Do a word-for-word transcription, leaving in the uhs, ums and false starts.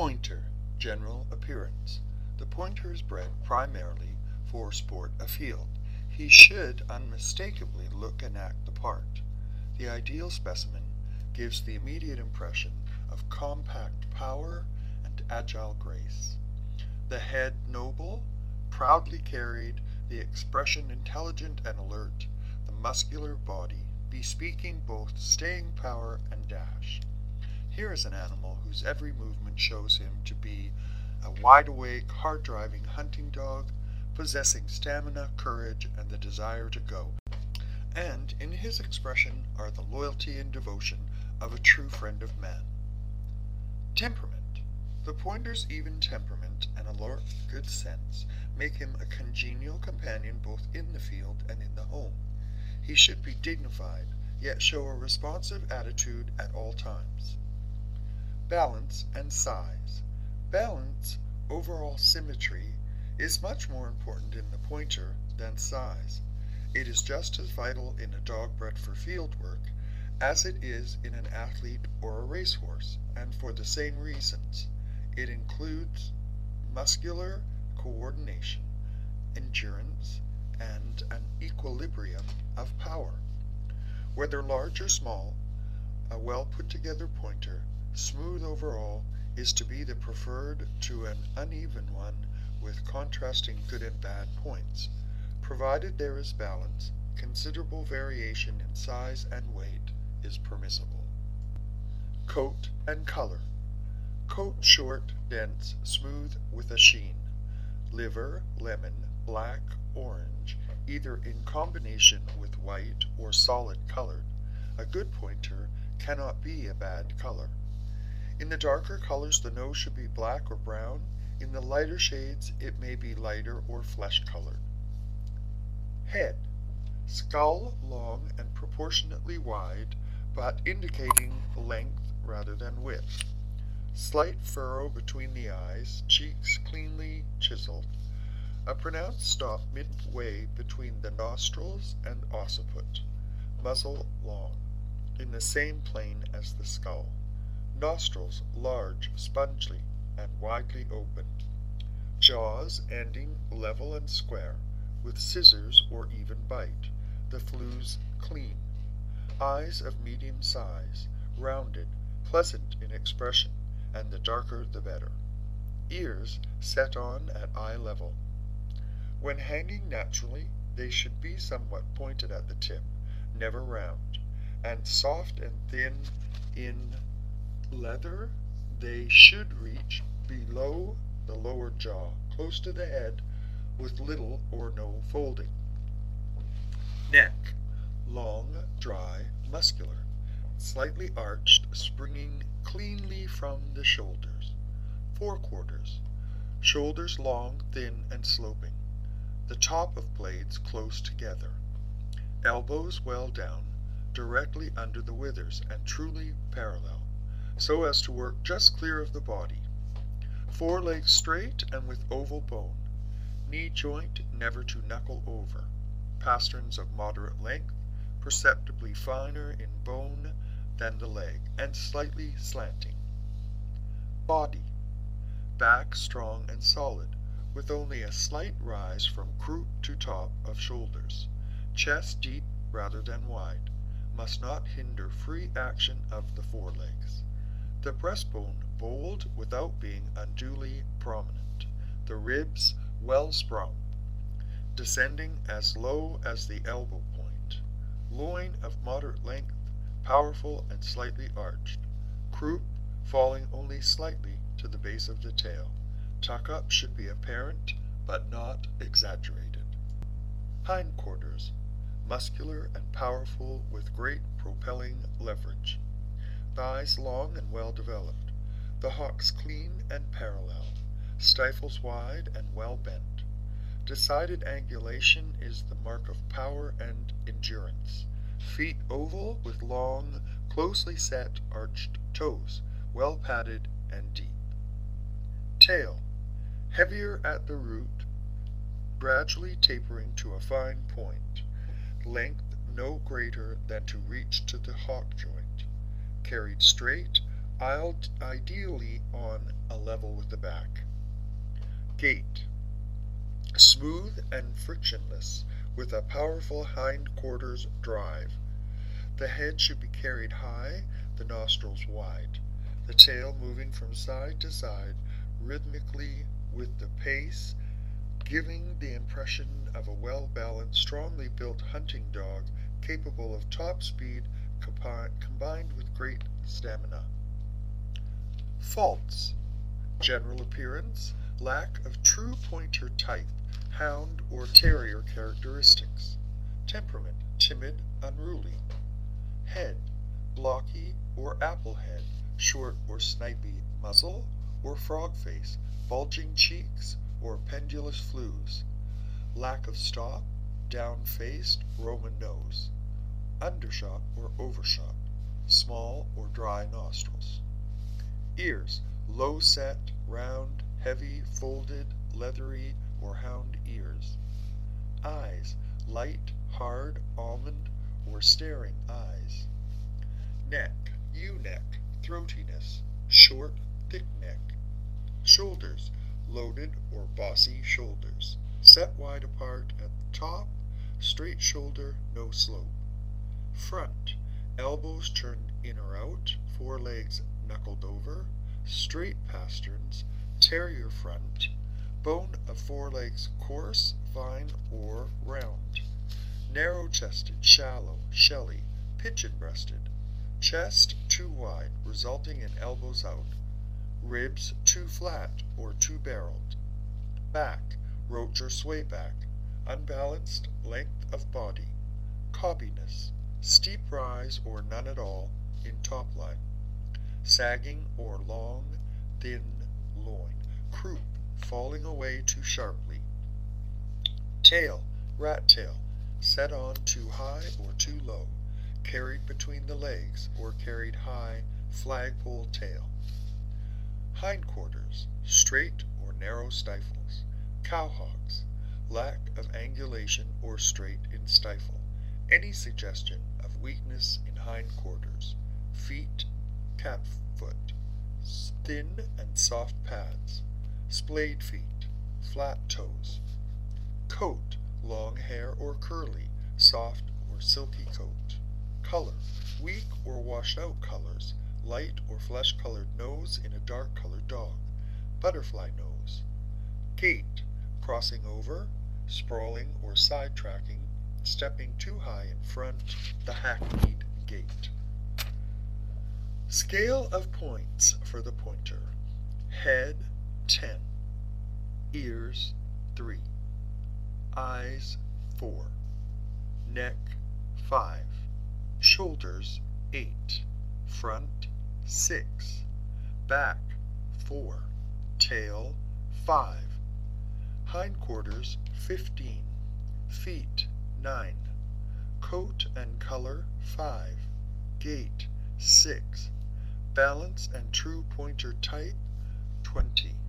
Pointer, general appearance. The pointer is bred primarily for sport afield. He should unmistakably look and act the part. The ideal specimen gives the immediate impression of compact power and agile grace. The head noble, proudly carried, the expression intelligent and alert, the muscular body bespeaking both staying power and dash. Here is an animal whose every movement shows him to be a wide-awake, hard-driving hunting dog, possessing stamina, courage, and the desire to go. And in his expression are the loyalty and devotion of a true friend of man. Temperament. The pointer's even temperament and alert good sense make him a congenial companion both in the field and in the home. He should be dignified, yet show a responsive attitude at all times. Balance and size. Balance, overall symmetry, is much more important in the pointer than size. It is just as vital in a dog bred for field work as it is in an athlete or a racehorse, and for the same reasons. It includes muscular coordination, endurance, and an equilibrium of power. Whether large or small, a well put together pointer, smooth overall, is to be the preferred to an uneven one with contrasting good and bad points. Provided there is balance, considerable variation in size and weight is permissible. Coat and color. Coat short, dense, smooth with a sheen. Liver, lemon, black, orange, either in combination with white or solid colored. A good pointer cannot be a bad color. In the darker colors, the nose should be black or brown. In the lighter shades, it may be lighter or flesh-colored. Head. Skull long and proportionately wide, but indicating length rather than width. Slight furrow between the eyes, cheeks cleanly chiseled. A pronounced stop midway between the nostrils and occiput. Muzzle long, in the same plane as the skull. Nostrils large, spongy, and widely open. Jaws ending level and square, with scissors or even bite. The flews clean. Eyes of medium size, rounded, pleasant in expression, and the darker the better. Ears set on at eye level. When hanging naturally, they should be somewhat pointed at the tip, never round, and soft and thin in leather. They should reach below the lower jaw, close to the head, with little or no folding. Neck. Long, dry, muscular, slightly arched, springing cleanly from the shoulders. Forequarters. Shoulders long, thin, and sloping. The top of blades close together. Elbows well down, directly under the withers, and truly parallel, so as to work just clear of the body. Forelegs straight and with oval bone. Knee joint never to knuckle over. Pasterns of moderate length, perceptibly finer in bone than the leg, and slightly slanting. Body. Back strong and solid, with only a slight rise from croup to top of shoulders. Chest deep rather than wide. Must not hinder free action of the forelegs. The breastbone bold without being unduly prominent. The ribs well sprung, descending as low as the elbow point. Loin of moderate length, powerful and slightly arched. Croup falling only slightly to the base of the tail. Tuck-up should be apparent but not exaggerated. Hindquarters, muscular and powerful with great propelling leverage. Thighs long and well developed. The hocks clean and parallel. Stifles wide and well bent. Decided angulation is the mark of power and endurance. Feet oval with long, closely set, arched toes, well padded and deep. Tail. Heavier at the root, gradually tapering to a fine point. Length no greater than to reach to the hock joint. Carried straight, ideally on a level with the back. Gait. Smooth and frictionless, with a powerful hindquarters drive. The head should be carried high, the nostrils wide, the tail moving from side to side rhythmically with the pace, giving the impression of a well-balanced, strongly built hunting dog capable of top speed combined with great stamina. Faults. General appearance, lack of true pointer type, hound or terrier characteristics. Temperament, timid, unruly. Head, blocky or apple head, short or snipy muzzle or frog face, bulging cheeks or pendulous flues. Lack of stop, down-faced, Roman nose. Undershot or overshot, small or dry nostrils. Ears, low set, round, heavy, folded, leathery, or hound ears. Eyes, light, hard, almond, or staring eyes. Neck, U-neck, throatiness, short, thick neck. Shoulders, loaded or bossy shoulders, set wide apart at the top, straight shoulder, no slope. Front, elbows turned in or out, forelegs knuckled over, straight pasterns, terrier front, bone of forelegs coarse, fine, or round. Narrow-chested, shallow, shelly, pigeon-breasted. Chest too wide, resulting in elbows out. Ribs too flat or two-barreled. Back, roach or sway back, unbalanced length of body. Cobbiness, steep rise or none at all in top line. Sagging or long, thin loin. Croup, falling away too sharply. Tail, rat tail, set on too high or too low, carried between the legs or carried high, flagpole tail. Hindquarters, straight or narrow stifles. Cowhocks, lack of angulation or straight in stifle. Any suggestion of weakness in hindquarters. Feet, cat foot, thin and soft pads. Splayed feet, flat toes. Coat, long hair or curly, soft or silky coat. Color, weak or washed out colors, light or flesh-colored nose in a dark-colored dog, butterfly nose. Gait, crossing over, sprawling or side-tracking, stepping too high in front, the hackneyed gait. Scale of points for the pointer. Head, ten. Ears, three. Eyes, four. Neck, five. Shoulders, eight. Front, six. Back, four. Tail, five. Hindquarters, fifteen. Feet, nine. Coat and color, five. Gait, six. Balance and true pointer type, twenty.